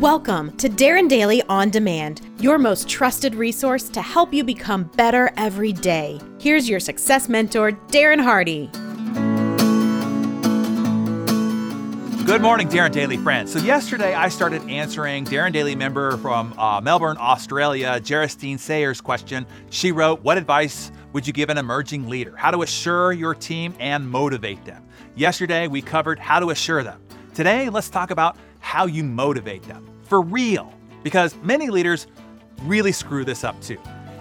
Welcome to Darren Daily On Demand, your most trusted resource to help you become better every day. Here's your success mentor, Darren Hardy. Good morning, Darren Daily friends. So yesterday I started answering Darren Daily member from Melbourne, Australia, Jarestine Sayers' question. She wrote, what advice would you give an emerging leader? How to assure your team and motivate them. Yesterday we covered how to assure them. Today, let's talk about how you motivate them. For real, because many leaders really screw this up too.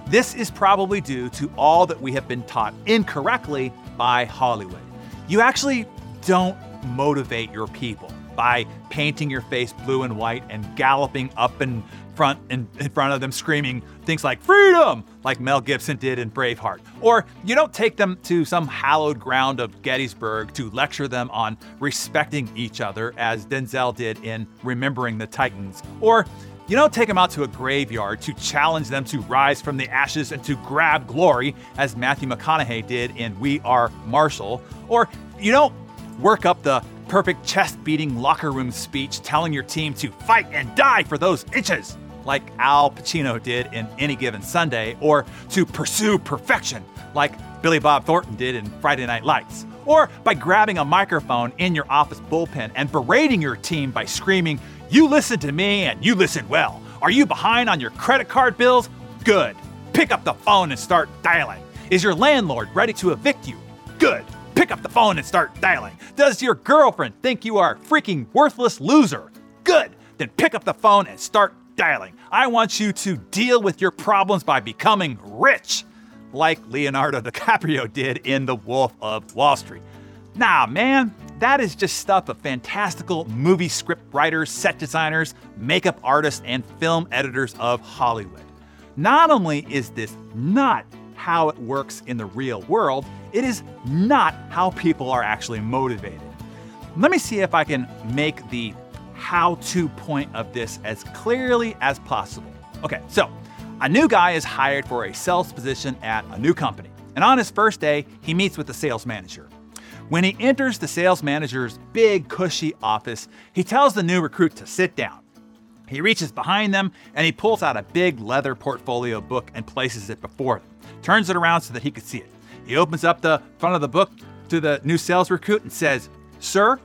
This is probably due to all that we have been taught incorrectly by Hollywood. You actually don't motivate your people by painting your face blue and white and galloping up in front of them screaming things like freedom, like Mel Gibson did in Braveheart. Or you don't take them to some hallowed ground of Gettysburg to lecture them on respecting each other as Denzel did in Remembering the Titans. Or you don't take them out to a graveyard to challenge them to rise from the ashes and to grab glory as Matthew McConaughey did in We Are Marshall. Or you don't work up the perfect chest-beating locker room speech telling your team to fight and die for those inches, like Al Pacino did in Any Given Sunday, or to pursue perfection, like Billy Bob Thornton did in Friday Night Lights, or by grabbing a microphone in your office bullpen and berating your team by screaming, you listen to me and you listen well. Are you behind on your credit card bills? Good. Pick up the phone and start dialing. Is your landlord ready to evict you? Good. Pick up the phone and start dialing. Does your girlfriend think you are a freaking worthless loser? Good, then pick up the phone and start dialing. I want you to deal with your problems by becoming rich, like Leonardo DiCaprio did in The Wolf of Wall Street. Nah, man, that is just stuff of fantastical movie script writers, set designers, makeup artists, and film editors of Hollywood. Not only is this not how it works in the real world, it is not how people are actually motivated. Let me see if I can make the how-to point of this as clearly as possible. Okay, so a new guy is hired for a sales position at a new company. And on his first day, he meets with the sales manager. When he enters the sales manager's big, cushy office, he tells the new recruit to sit down. He reaches behind them and he pulls out a big leather portfolio book and places it before them. Turns it around so that he could see it. He opens up the front of the book to the new sales recruit and says, sir,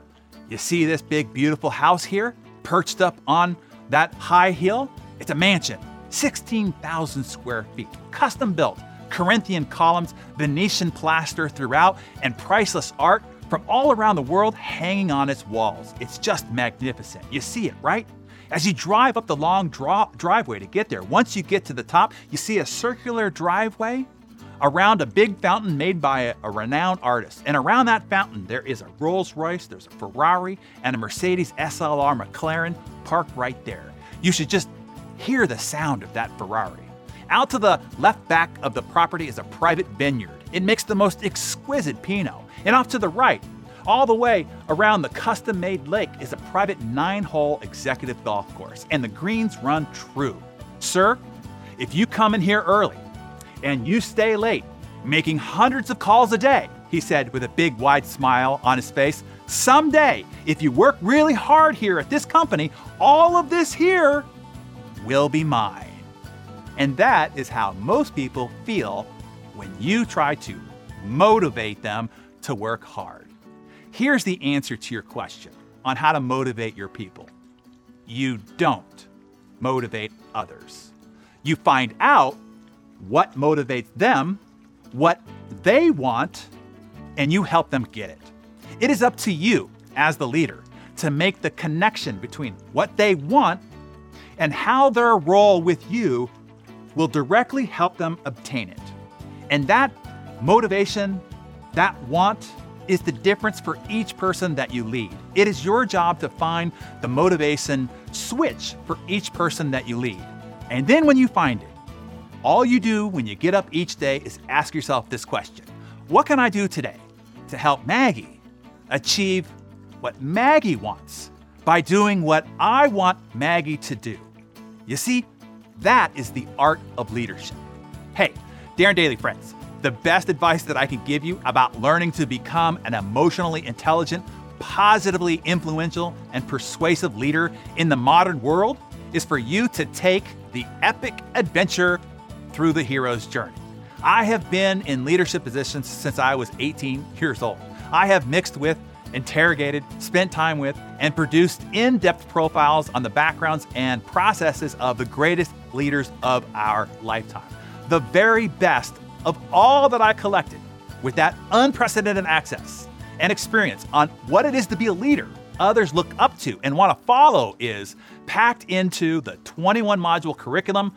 you see this big, beautiful house here, perched up on that high hill? It's a mansion, 16,000 square feet, custom built, Corinthian columns, Venetian plaster throughout, and priceless art from all around the world hanging on its walls. It's just magnificent. You see it, right? As you drive up the long driveway to get there, once you get to the top, you see a circular driveway around a big fountain made by a renowned artist. And around that fountain, there is a Rolls-Royce, there's a Ferrari, and a Mercedes SLR McLaren parked right there. You should just hear the sound of that Ferrari. Out to the left back of the property is a private vineyard. It makes the most exquisite Pinot. And off to the right, all the way around the custom-made lake is a private 9-hole executive golf course, and the greens run true. Sir, if you come in here early and you stay late, making hundreds of calls a day, he said with a big wide smile on his face, someday, if you work really hard here at this company, all of this here will be mine. And that is how most people feel when you try to motivate them to work hard. Here's the answer to your question on how to motivate your people. You don't motivate others. You find out what motivates them, what they want, and you help them get it. It is up to you as the leader to make the connection between what they want and how their role with you will directly help them obtain it. And that motivation, that want, is the difference for each person that you lead. It is your job to find the motivation switch for each person that you lead. And then when you find it, all you do when you get up each day is ask yourself this question. What can I do today to help Maggie achieve what Maggie wants by doing what I want Maggie to do? You see, that is the art of leadership. Hey, Darren Daily friends, the best advice that I can give you about learning to become an emotionally intelligent, positively influential and persuasive leader in the modern world is for you to take the epic adventure through the hero's journey. I have been in leadership positions since I was 18 years old. I have mixed with, interrogated, spent time with, and produced in-depth profiles on the backgrounds and processes of the greatest leaders of our lifetime. The very best of all that I collected with that unprecedented access and experience on what it is to be a leader others look up to and want to follow is packed into the 21-module curriculum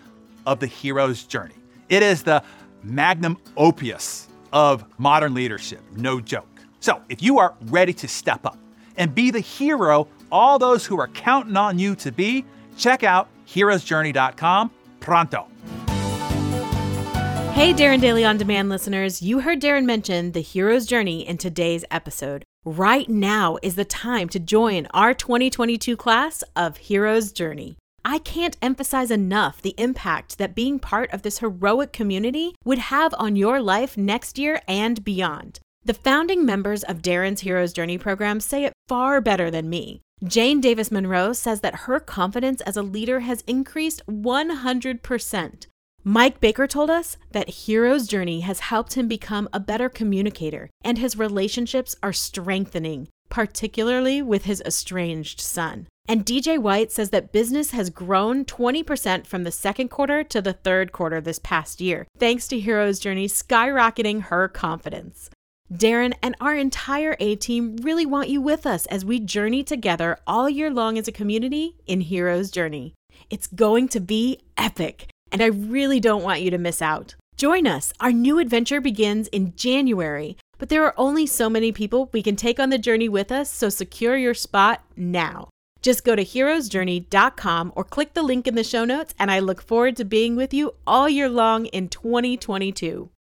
of the hero's journey. It is the magnum opus of modern leadership, no joke. So if you are ready to step up and be the hero all those who are counting on you to be, check out heroesjourney.com pronto. Hey, Darren Daily On Demand listeners, you heard Darren mention the hero's journey in today's episode. Right now is the time to join our 2022 class of Hero's Journey. I can't emphasize enough the impact that being part of this heroic community would have on your life next year and beyond. The founding members of Darren's Hero's Journey program say it far better than me. Jane Davis Monroe says that her confidence as a leader has increased 100%. Mike Baker told us that Hero's Journey has helped him become a better communicator, and his relationships are strengthening, particularly with his estranged son. And DJ White says that business has grown 20% from the second quarter to the third quarter this past year, thanks to Hero's Journey skyrocketing her confidence. Darren and our entire A-team really want you with us as we journey together all year long as a community in Hero's Journey. It's going to be epic, and I really don't want you to miss out. Join us. Our new adventure begins in January, but there are only so many people we can take on the journey with us, so secure your spot now. Just go to heroesjourney.com or click the link in the show notes, and I look forward to being with you all year long in 2022.